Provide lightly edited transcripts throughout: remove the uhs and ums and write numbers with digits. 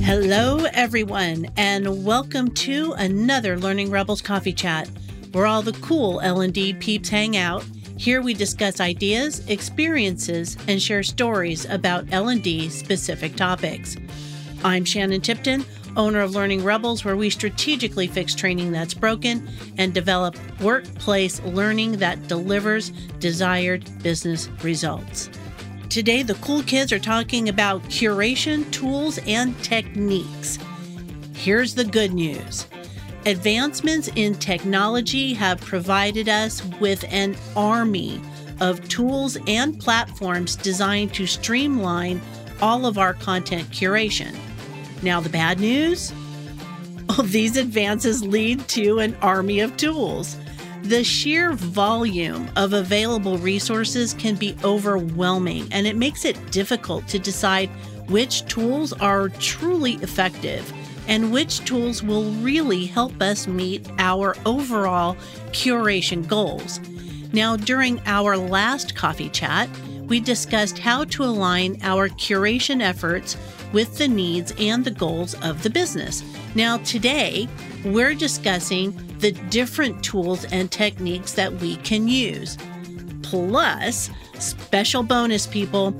Hello, everyone, and welcome to another Learning Rebels Coffee Chat, where all the cool L&D peeps hang out. Here we discuss ideas, experiences, and share stories about L&D specific topics. I'm Shannon Tipton, owner of Learning Rebels, where we strategically fix training that's broken and develop workplace learning that delivers desired business results. Today, the cool kids are talking about curation, tools, and techniques. Here's the good news. Advancements in technology have provided us with an army of tools and platforms designed to streamline all of our content curation. Now, the bad news? These advances lead to an army of tools. The sheer volume of available resources can be overwhelming, and it makes it difficult to decide which tools are truly effective and which tools will really help us meet our overall curation goals. Now, during our last coffee chat, we discussed how to align our curation efforts with the needs and the goals of the business. Now, today, we're discussing the different tools and techniques that we can use. Plus, special bonus people,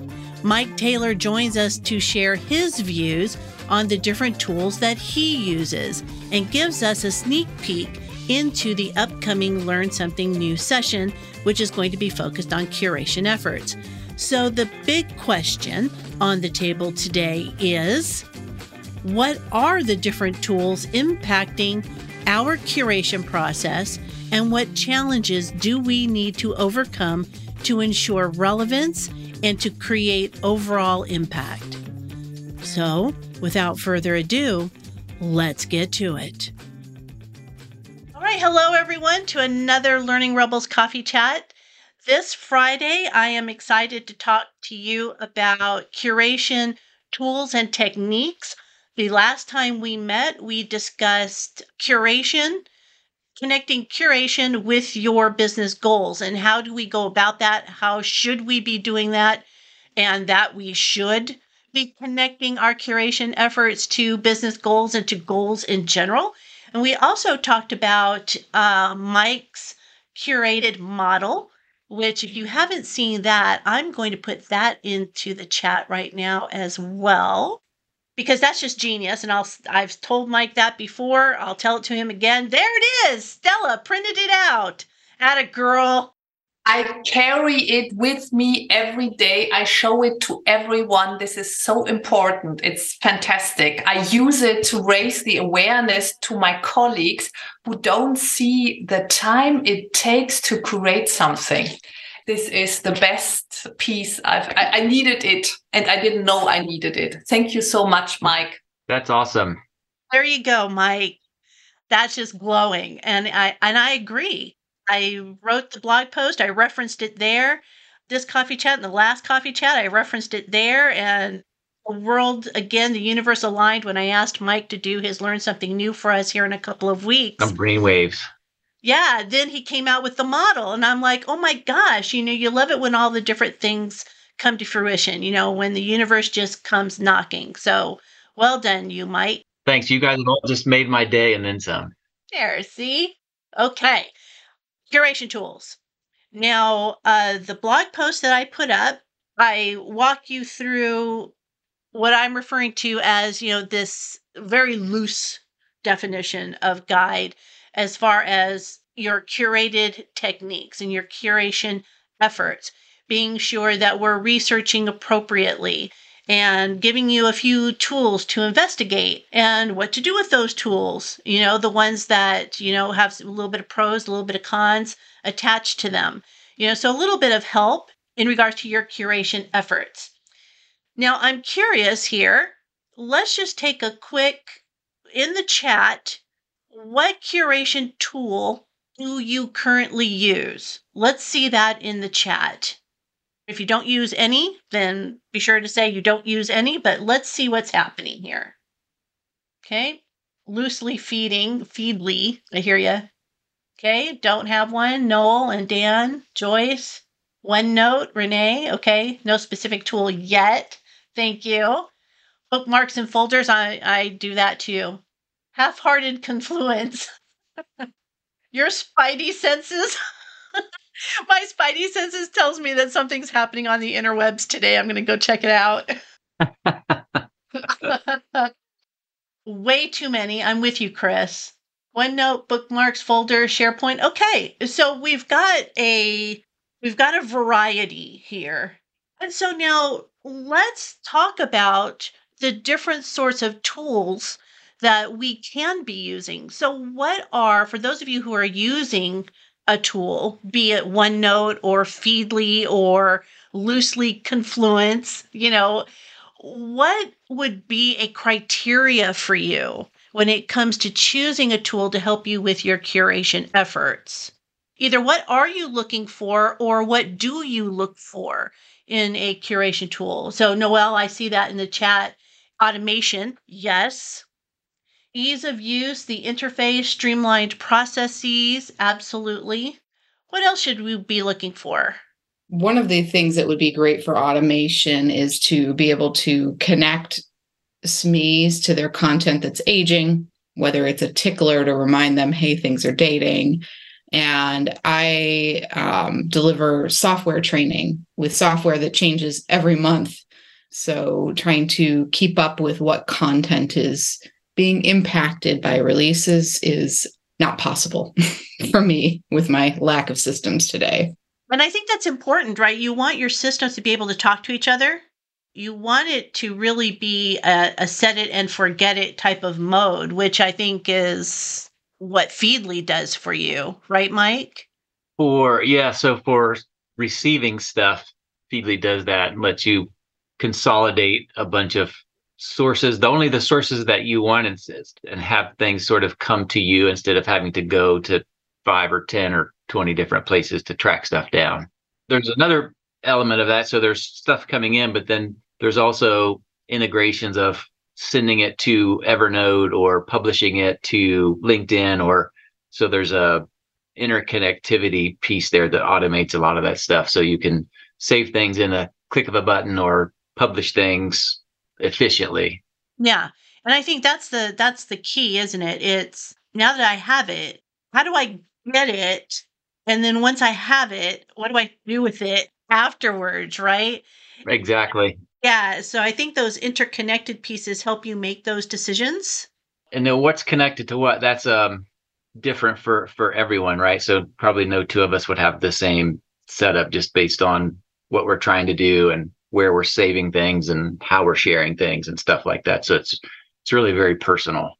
Mike Taylor joins us to share his views on the different tools that he uses and gives us a sneak peek into the upcoming Learn Something New session, which is going to be focused on curation efforts. So the big question on the table today is, what are the different tools impacting our curation process, and what challenges do we need to overcome to ensure relevance and to create overall impact? So, without further ado, let's get to it. All right, hello everyone to another Learning Rebels Coffee Chat. This Friday, I am excited to talk to you about curation tools and techniques. The last time we met, we discussed curation, connecting curation with your business goals, and how do we go about that? How should we be doing that? And that we should be connecting our curation efforts to business goals and to goals in general. And we also talked about Mike's curated model, which if you haven't seen that, I'm going to put that into the chat right now as well, because that's just genius. And I've told Mike that before. I'll tell it to him again. There it is. Stella printed it out. Atta girl. I carry it with me every day. I show it to everyone. This is so important. It's fantastic. I use it to raise the awareness to my colleagues who don't see the time it takes to create something. This is the best piece. I needed it, and I didn't know I needed it. Thank you so much, Mike. That's awesome. There you go, Mike. That's just glowing. And I agree. I wrote the blog post. I referenced it there. This coffee chat and the last coffee chat, I referenced it there. And the world, again, the universe aligned when I asked Mike to do his Learn Something New for us here in a couple of weeks. Some brainwaves. Yeah. Then he came out with the model. And I'm like, oh my gosh, you love it when all the different things come to fruition, when the universe just comes knocking. So well done, you, Mike. Thanks. You guys all just made my day and then some. There, see? Okay. Curation tools. Now, the blog post that I put up, I walk you through what I'm referring to as, this very loose definition of guide as far as your curated techniques and your curation efforts, being sure that we're researching appropriately and giving you a few tools to investigate and what to do with those tools, the ones that, have a little bit of pros, a little bit of cons attached to them, so a little bit of help in regards to your curation efforts. Now, I'm curious here, let's just take a quick, in the chat, what curation tool do you currently use? Let's see that in the chat. If you don't use any, then be sure to say you don't use any, but let's see what's happening here. Okay. Loosely feeding, Feedly. I hear you. Okay, don't have one. Noel and Dan, Joyce, OneNote, Renee. Okay, no specific tool yet. Thank you. Bookmarks and folders, I do that too. Half-hearted Confluence. Your spidey senses. My spidey senses tells me that something's happening on the interwebs today. I'm going to go check it out. Way too many. I'm with you, Chris. OneNote, bookmarks, folder, SharePoint. Okay, so we've got a variety here. And so now let's talk about the different sorts of tools that we can be using. So what are, for those of you who are using a tool, be it OneNote or Feedly or loosely Confluence, you know, what would be a criteria for you when it comes to choosing a tool to help you with your curation efforts? Either what are you looking for or what do you look for in a curation tool? So Noelle, I see that in the chat. Automation, yes. Ease of use, the interface, streamlined processes, absolutely. What else should we be looking for? One of the things that would be great for automation is to be able to connect SMEs to their content that's aging, whether it's a tickler to remind them, hey, things are dating. And I deliver software training with software that changes every month. So trying to keep up with what content is being impacted by releases is not possible for me with my lack of systems today. And I think that's important, right? You want your systems to be able to talk to each other. You want it to really be a set it and forget it type of mode, which I think is what Feedly does for you, right, Mike? So for receiving stuff, Feedly does that and lets you consolidate a bunch of sources, the sources that you want, and have things sort of come to you instead of having to go to 5 or 10 or 20 different places to track stuff down. There's another element of that. So there's stuff coming in, but then there's also integrations of sending it to Evernote or publishing it to LinkedIn, or so there's a interconnectivity piece there that automates a lot of that stuff. So you can save things in a click of a button or publish things efficiently. Yeah. And I think that's the key, isn't it? It's now that I have it, how do I get it? And then once I have it, what do I do with it afterwards, right? Exactly. Yeah. So I think those interconnected pieces help you make those decisions. And then what's connected to what? That's different for everyone, right? So probably no two of us would have the same setup just based on what we're trying to do and where we're saving things and how we're sharing things and stuff like that. So it's really very personal.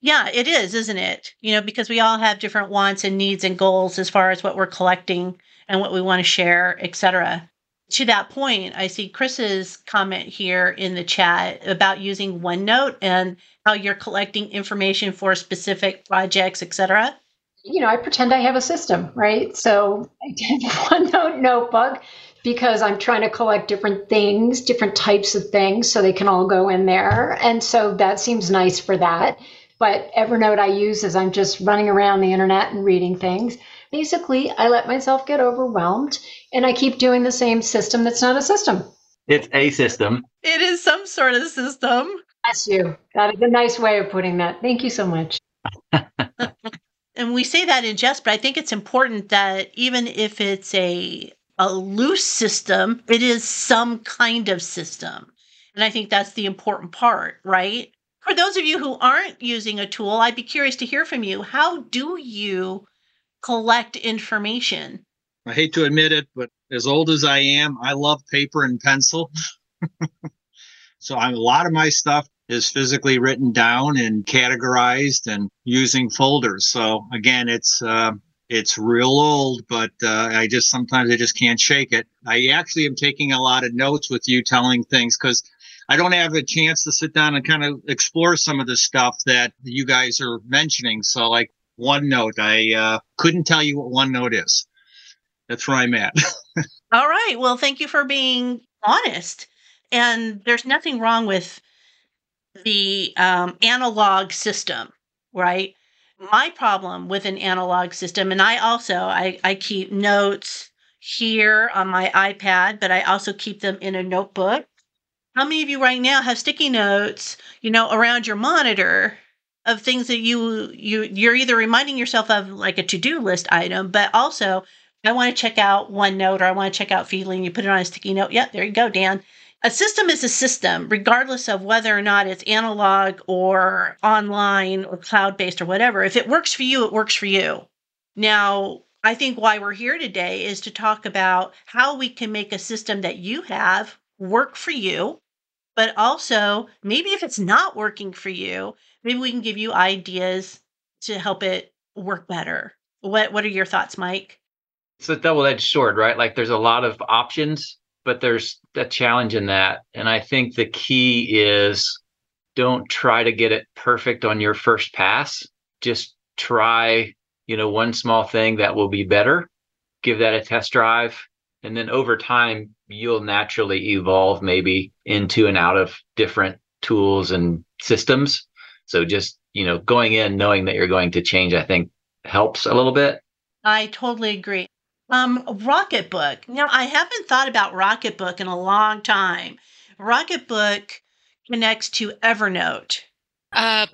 Yeah, it is, isn't it? You know, because we all have different wants and needs and goals as far as what we're collecting and what we want to share, et cetera. To that point, I see Chris's comment here in the chat about using OneNote and how you're collecting information for specific projects, et cetera. You know, I pretend I have a system, right? So I did a OneNote notebook because I'm trying to collect different things, different types of things, so they can all go in there. And so that seems nice for that. But Evernote I use as I'm just running around the internet and reading things. Basically, I let myself get overwhelmed and I keep doing the same system that's not a system. It's a system. It is some sort of system. Bless you. That is a nice way of putting that. Thank you so much. And we say that in jest, but I think it's important that even if it's a loose system, it is some kind of system. And I think that's the important part, right? For those of you who aren't using a tool, I'd be curious to hear from you. How do you collect information? I hate to admit it, but as old as I am, I love paper and pencil. So a lot of my stuff is physically written down and categorized and using folders. So again, it's real old, but I just can't shake it. I actually am taking a lot of notes with you telling things because I don't have a chance to sit down and kind of explore some of the stuff that you guys are mentioning. So like OneNote, I couldn't tell you what OneNote is. That's where I'm at. All right. Well, thank you for being honest. And there's nothing wrong with the analog system, right? My problem with an analog system, and I keep notes here on my iPad, but I also keep them in a notebook. How many of you right now have sticky notes, around your monitor of things that you're either reminding yourself of, like a to-do list item, but also I want to check out OneNote or I want to check out Feedly, and you put it on a sticky note. Yep, there you go, Dan. A system is a system, regardless of whether or not it's analog or online or cloud-based or whatever. If it works for you, it works for you. Now, I think why we're here today is to talk about how we can make a system that you have work for you, but also maybe if it's not working for you, maybe we can give you ideas to help it work better. What are your thoughts, Mike? It's a double-edged sword, right? Like there's a lot of options, but there's a challenge in that. And I think the key is don't try to get it perfect on your first pass. Just try, one small thing that will be better. Give that a test drive. And then over time, you'll naturally evolve maybe into and out of different tools and systems. So just, going in, knowing that you're going to change, I think helps a little bit. I totally agree. Rocketbook. Now, I haven't thought about Rocketbook in a long time. Rocketbook connects to Evernote.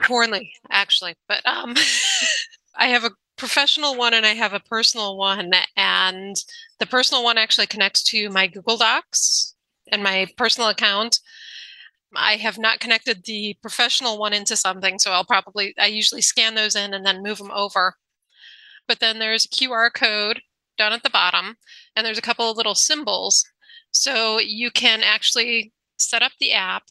Poorly, actually. But I have a professional one and I have a personal one. And the personal one actually connects to my Google Docs and my personal account. I have not connected the professional one into something. So I usually scan those in and then move them over. But then there's a QR code down at the bottom, and there's a couple of little symbols. So you can actually set up the app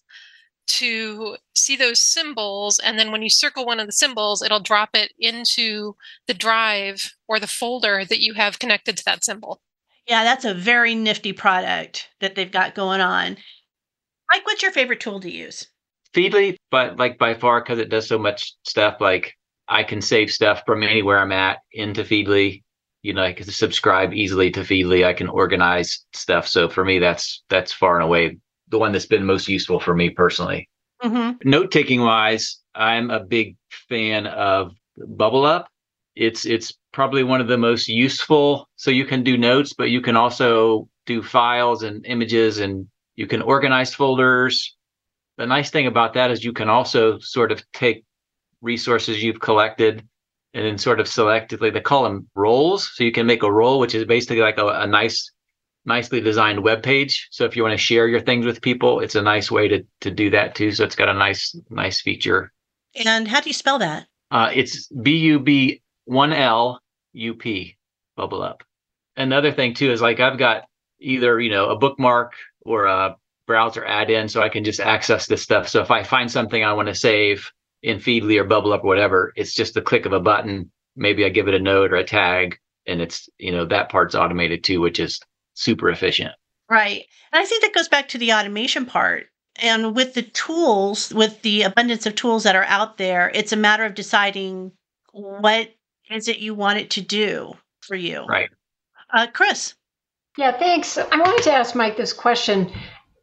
to see those symbols, and then when you circle one of the symbols, it'll drop it into the drive or the folder that you have connected to that symbol. Yeah, that's a very nifty product that they've got going on. Mike, what's your favorite tool to use? Feedly, but by far, because it does so much stuff. Like I can save stuff from anywhere I'm at into Feedly. I can subscribe easily to Feedly. I can organize stuff. So for me, that's far and away the one that's been most useful for me personally. Mm-hmm. Note-taking wise, I'm a big fan of Bubble Up. It's probably one of the most useful. So you can do notes, but you can also do files and images, and you can organize folders. The nice thing about that is you can also sort of take resources you've collected and then sort of selectively, they call them roles. So you can make a role, which is basically like a nicely designed web page. So if you want to share your things with people, it's a nice way to do that too. So it's got a nice feature. And how do you spell that? It's BUB1LUP, Bubble Up. Another thing too is like I've got either, a bookmark or a browser add-in, so I can just access this stuff. So if I find something I want to save in Feedly or Bubble Up or whatever, it's just the click of a button. Maybe I give it a note or a tag, and it's, that part's automated too, which is super efficient. Right. And I think that goes back to the automation part. And with the tools, with the abundance of tools that are out there, it's a matter of deciding what is it you want it to do for you. Right. Chris. Yeah, thanks. I wanted to ask Mike this question.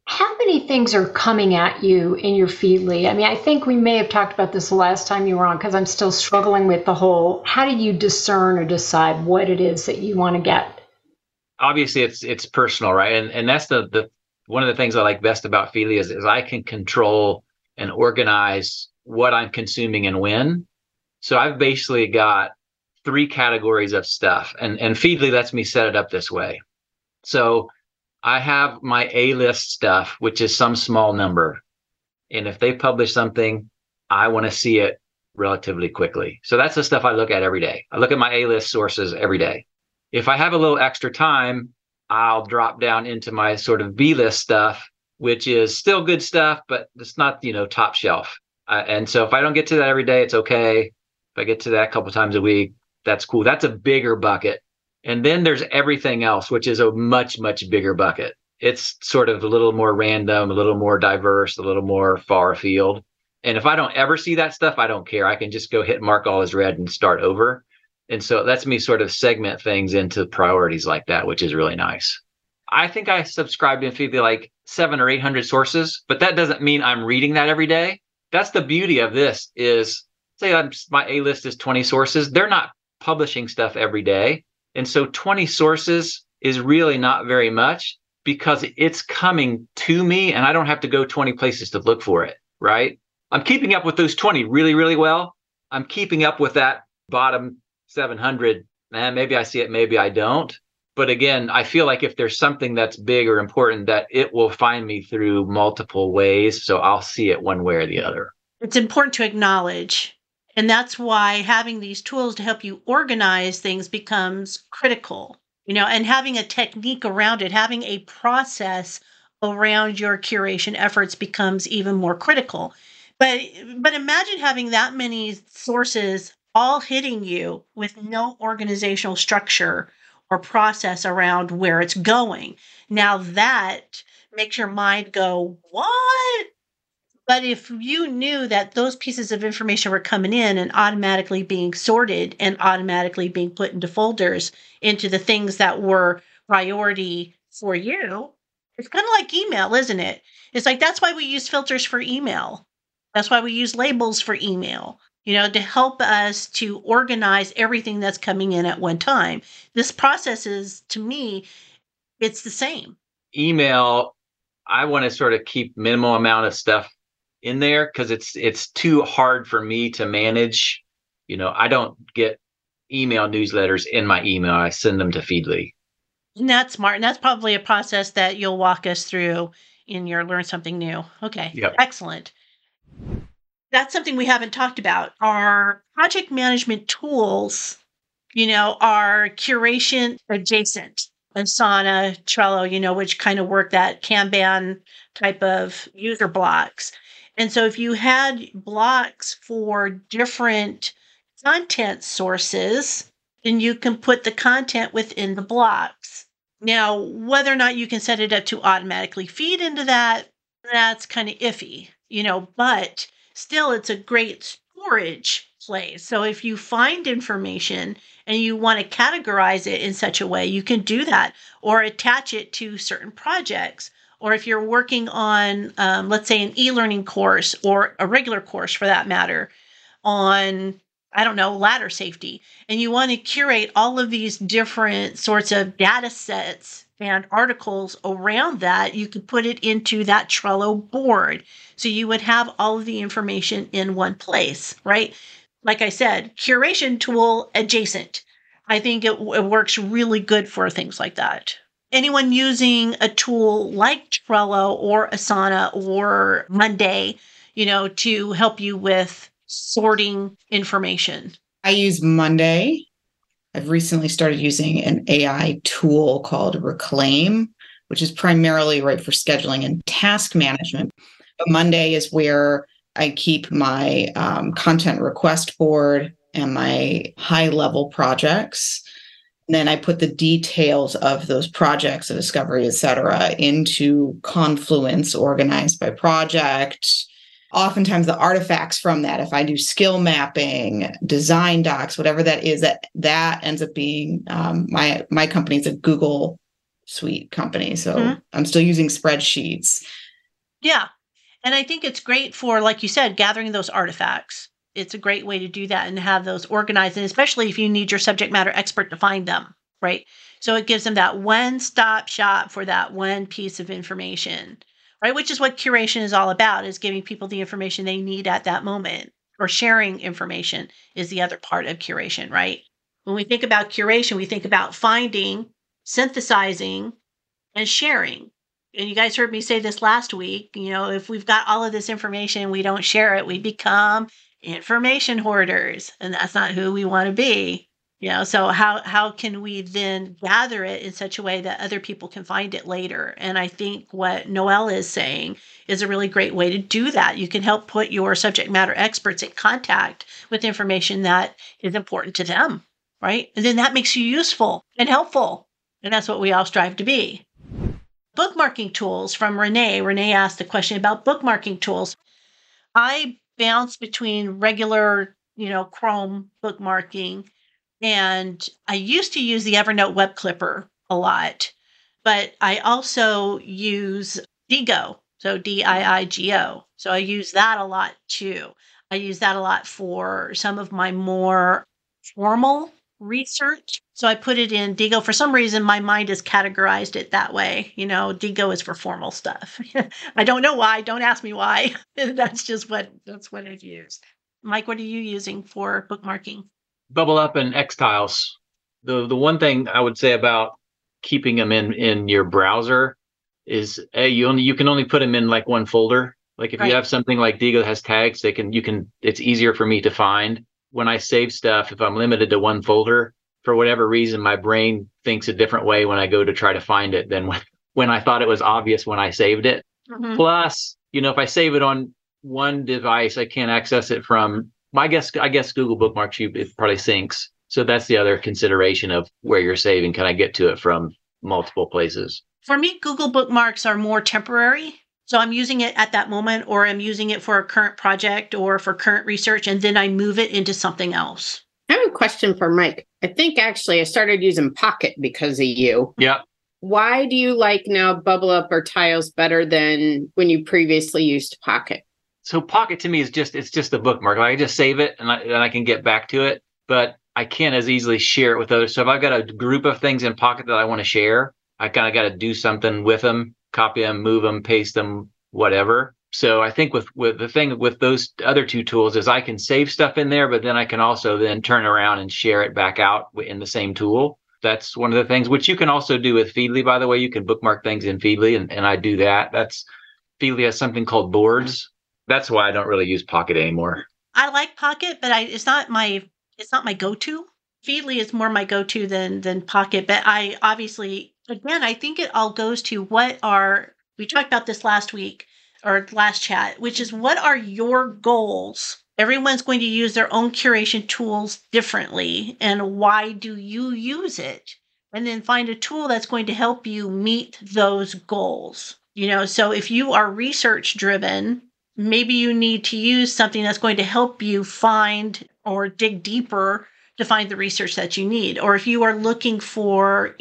How many things are coming at you in your Feedly? I mean, I think we may have talked about this the last time you were on, because I'm still struggling with the whole, how do you discern or decide what it is that you want to get? Obviously, it's personal, right? And that's the one of the things I like best about Feedly is I can control and organize what I'm consuming and when. So I've basically got three categories of stuff, and Feedly lets me set it up this way. So I have my A-list stuff, which is some small number. And if they publish something, I want to see it relatively quickly. So that's the stuff I look at every day. I look at my A-list sources every day. If I have a little extra time, I'll drop down into my sort of B-list stuff, which is still good stuff, but it's not, top shelf. And so if I don't get to that every day, it's okay. If I get to that a couple times a week, that's cool. That's a bigger bucket. And then there's everything else, which is a much, much bigger bucket. It's sort of a little more random, a little more diverse, a little more far afield. And if I don't ever see that stuff, I don't care. I can just go hit mark all as red and start over. And so it lets me sort of segment things into priorities like that, which is really nice. I think I subscribed in Feedly like 700 or 800 sources, but that doesn't mean I'm reading that every day. That's the beauty of this is say my A list is 20 sources. They're not publishing stuff every day. And so 20 sources is really not very much because it's coming to me and I don't have to go 20 places to look for it, right? I'm keeping up with those 20 really, really well. I'm keeping up with that bottom 700. Maybe I see it, maybe I don't. But again, I feel like if there's something that's big or important, that it will find me through multiple ways. So I'll see it one way or the other. It's important to acknowledge. And that's why having these tools to help you organize things becomes critical, you know, and having a technique around it, having a process around your curation efforts becomes even more critical. But imagine having that many sources all hitting you with no organizational structure or process around where it's going. Now that makes your mind go, what? But if you knew that those pieces of information were coming in and automatically being sorted and automatically being put into folders, into the things that were priority for you, it's kind of like email, isn't it? It's like, that's why we use filters for email. That's why we use labels for email, you know, to help us to organize everything that's coming in at one time. This process is, to me, it's the same. Email, I want to sort of keep minimal amount of stuff in there because it's too hard for me to manage. You know, I don't get email newsletters in my email. I send them to Feedly. And that's smart. And that's probably a process that you'll walk us through in your Learn Something New. Okay. Yep. Excellent. That's something we haven't talked about. Our project management tools, you know, are curation adjacent. Asana, Trello, you know, which kind of work that Kanban type of user blocks. And so if you had blocks for different content sources, then you can put the content within the blocks. Now, whether or not you can set it up to automatically feed into that, that's kind of iffy, you know, but still it's a great storage place. So if you find information and you want to categorize it in such a way, you can do that or attach it to certain projects. Or if you're working on, let's say, an e-learning course or a regular course for that matter on, I don't know, ladder safety, and you want to curate all of these different sorts of data sets and articles around that, you could put it into that Trello board. So you would have all of the information in one place, right? Like I said, curation tool adjacent. I think it works really good for things like that. Anyone using a tool like Trello or Asana or Monday, you know, to help you with sorting information. I use Monday. I've recently started using an AI tool called Reclaim, which is primarily right for scheduling and task management. But Monday is where I keep my content request board and my high-level projects. And then I put the details of those projects, the discovery, et cetera, into Confluence, organized by project. Oftentimes the artifacts from that, if I do skill mapping, design docs, whatever that is, that ends up being my company's a Google Suite company. So I'm still using spreadsheets. Yeah. And I think it's great for, like you said, gathering those artifacts. It's a great way to do that and have those organized, and especially if you need your subject matter expert to find them, right? So it gives them that one-stop shop for that one piece of information, right? Which is what curation is all about, is giving people the information they need at that moment, or sharing information is the other part of curation, right? When we think about curation, we think about finding, synthesizing, and sharing. And you guys heard me say this last week, you know, if we've got all of this information and we don't share it, we become information hoarders, and that's not who we want to be, you know? So how can we then gather it in such a way that other people can find it later? And I think what Noelle is saying is a really great way to do that. You can help put your subject matter experts in contact with information that is important to them, right? And then that makes you useful and helpful. And that's what we all strive to be. Bookmarking tools from Renee. Renee asked the question about bookmarking tools. I bounce between regular, you know, Chrome bookmarking, and I used to use the Evernote web clipper a lot, but I also use Diigo, so Diigo. So I use that a lot too. I use that a lot for some of my more formal research. So I put it in Diigo. For some reason, my mind has categorized it that way. You know, Diigo is for formal stuff. I don't know why. Don't ask me why. That's what I've used. Mike, what are you using for bookmarking? Bubble Up and Xtiles. The one thing I would say about keeping them in your browser is A, you can only put them in like one folder. Like if you have something like Diigo that has tags, it's easier for me to find. When I save stuff, if I'm limited to one folder, for whatever reason, my brain thinks a different way when I go to try to find it than when I thought it was obvious when I saved it. Mm-hmm. Plus, if I save it on one device, I can't access it from I guess Google Bookmarks, it probably syncs. So that's the other consideration of where you're saving. Can I get to it from multiple places? For me, Google Bookmarks are more temporary. So I'm using it at that moment, or I'm using it for a current project or for current research, and then I move it into something else. I have a question for Mike. I think actually I started using Pocket because of you. Yeah. Why do you like now Bubble Up or Tiles better than when you previously used Pocket? So Pocket to me is just a bookmark. Like I just save it and I can get back to it, but I can't as easily share it with others. So if I've got a group of things in Pocket that I want to share, I kind of got to do something with them. Copy them, move them, paste them, whatever. So I think with the thing with those other two tools is I can save stuff in there, but then I can also then turn around and share it back out in the same tool. That's one of the things, which you can also do with Feedly, by the way. You can bookmark things in Feedly, and I do that. Feedly has something called boards. That's why I don't really use Pocket anymore. I like Pocket, but it's not my go-to. Feedly is more my go-to than Pocket, but I obviously... Again, I think it all goes to we talked about this last week or last chat, which is what are your goals? Everyone's going to use their own curation tools differently. And why do you use it? And then find a tool that's going to help you meet those goals. So if you are research driven, maybe you need to use something that's going to help you find or dig deeper to find the research that you need. Or if you are looking for,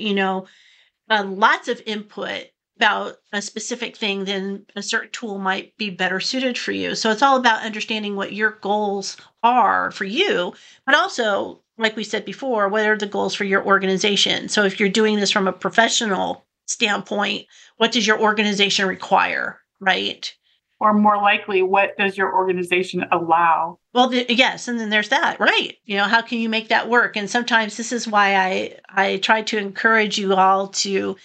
lots of input about a specific thing, then a certain tool might be better suited for you. So it's all about understanding what your goals are for you, but also, like we said before, what are the goals for your organization? So if you're doing this from a professional standpoint, what does your organization require, right? Or more likely, what does your organization allow? Well, yes. And then there's that, right? How can you make that work? And sometimes this is why I try to encourage you all to,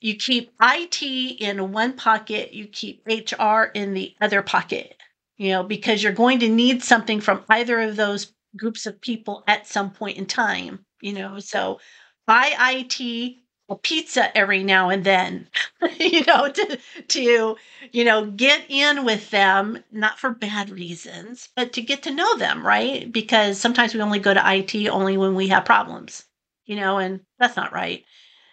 you keep IT in one pocket, you keep HR in the other pocket, because you're going to need something from either of those groups of people at some point in time, so buy IT a pizza every now and then, to get in with them, not for bad reasons, but to get to know them, right? Because sometimes we only go to IT only when we have problems, and that's not right.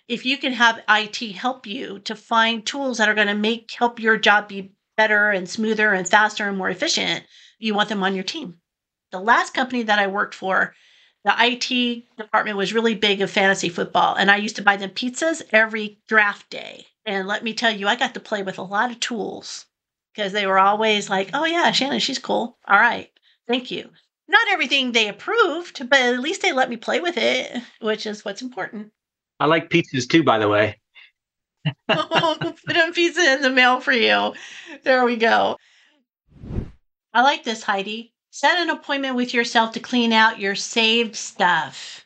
If you can have IT help you to find tools that are going to help your job be better and smoother and faster and more efficient, you want them on your team. The last company that I worked for, the IT department was really big of fantasy football, and I used to buy them pizzas every draft day. And let me tell you, I got to play with a lot of tools because they were always like, oh yeah, Shannon, she's cool. All right. Thank you. Not everything they approved, but at least they let me play with it, which is what's important. I like pizzas too, by the way. Put a pizza in the mail for you. There we go. I like this, Heidi. Set an appointment with yourself to clean out your saved stuff.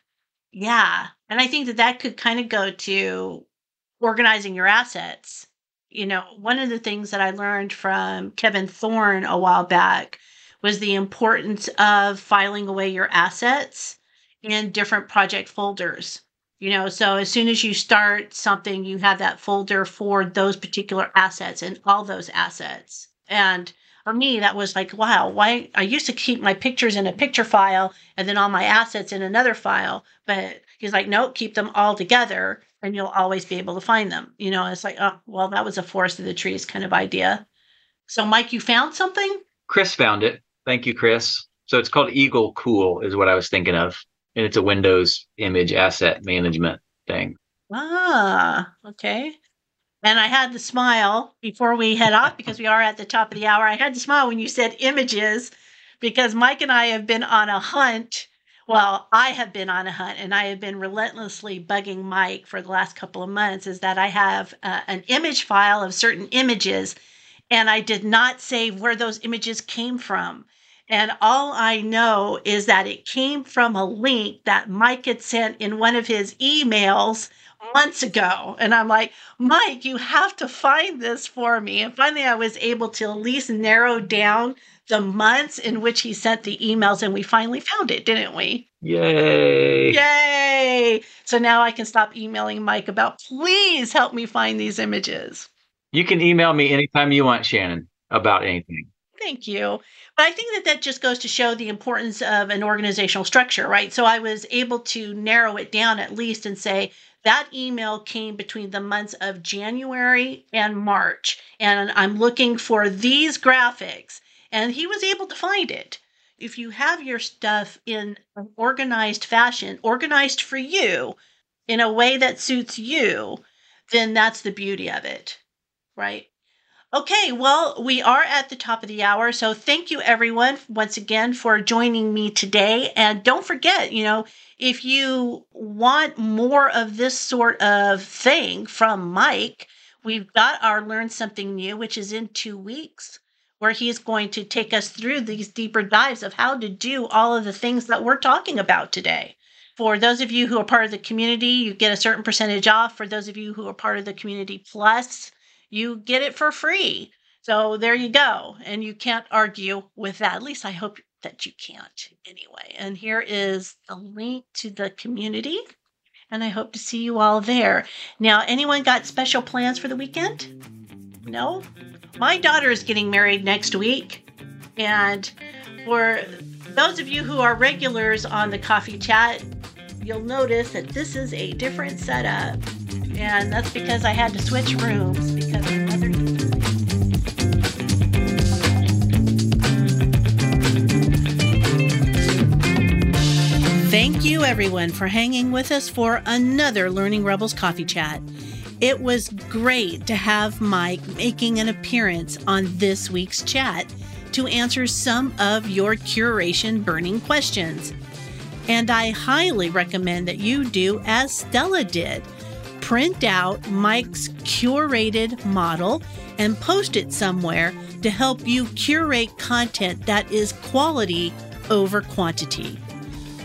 Yeah. And I think that could kind of go to organizing your assets. One of the things that I learned from Kevin Thorne a while back was the importance of filing away your assets in different project folders. So as soon as you start something, you have that folder for those particular assets and all those assets. And for me, that was like, wow, why I used to keep my pictures in a picture file and then all my assets in another file. But he's like, no, keep them all together and you'll always be able to find them. It's like, oh, well, that was a forest of the trees kind of idea. So, Mike, you found something? Chris found it. Thank you, Chris. So it's called Eagle Cool is what I was thinking of. And it's a Windows image asset management thing. Ah, okay. And I had to smile before we head off because we are at the top of the hour. I had to smile when you said images because Mike and I have been on a hunt. Well, I have been on a hunt, and I have been relentlessly bugging Mike for the last couple of months, is that I have an image file of certain images, and I did not save where those images came from. And all I know is that it came from a link that Mike had sent in one of his emails months ago. And I'm like, Mike, you have to find this for me. And finally, I was able to at least narrow down the months in which he sent the emails, and we finally found it, didn't we? Yay! Yay! So now I can stop emailing Mike about, please help me find these images. You can email me anytime you want, Shannon, about anything. Thank you. But I think that just goes to show the importance of an organizational structure, right? So I was able to narrow it down at least and say, that email came between the months of January and March, and I'm looking for these graphics. And he was able to find it. If you have your stuff in an organized fashion, organized for you, in a way that suits you, then that's the beauty of it, right? Okay, well, we are at the top of the hour. So thank you, everyone, once again, for joining me today. And don't forget, you know, if you want more of this sort of thing from Mike, we've got our Learn Something New, which is in 2 weeks, where he's going to take us through these deeper dives of how to do all of the things that we're talking about today. For those of you who are part of the community, you get a certain percentage off. For those of you who are part of the Community Plus, you get it for free. So there you go. And you can't argue with that. At least I hope that you can't anyway. And here is the link to the community. And I hope to see you all there. Now, anyone got special plans for the weekend? No? My daughter is getting married next week. And for those of you who are regulars on the Coffee Chat, you'll notice that this is a different setup. And that's because I had to switch rooms. Thank you, everyone, for hanging with us for another Learning Rebels Coffee Chat. It was great to have Mike making an appearance on this week's chat to answer some of your curation burning questions. And I highly recommend that you do as Stella did. Print out Mike's curated model and post it somewhere to help you curate content that is quality over quantity.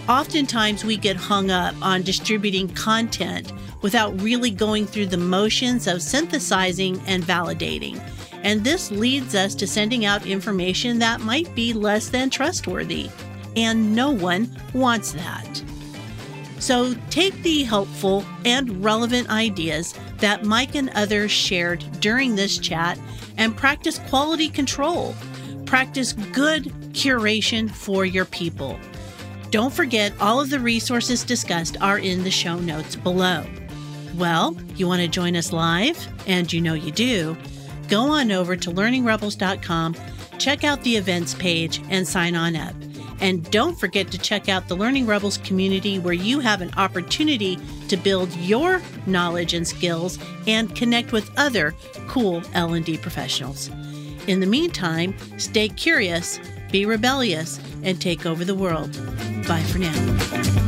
Oftentimes we get hung up on distributing content without really going through the motions of synthesizing and validating. And this leads us to sending out information that might be less than trustworthy. And no one wants that. So take the helpful and relevant ideas that Mike and others shared during this chat and practice quality control. Practice good curation for your people. Don't forget, all of the resources discussed are in the show notes below. Well, you want to join us live? And you know you do. Go on over to learningrebels.com, check out the events page, and sign on up. And don't forget to check out the Learning Rebels community, where you have an opportunity to build your knowledge and skills and connect with other cool L&D professionals. In the meantime, stay curious, be rebellious, and take over the world. Bye for now.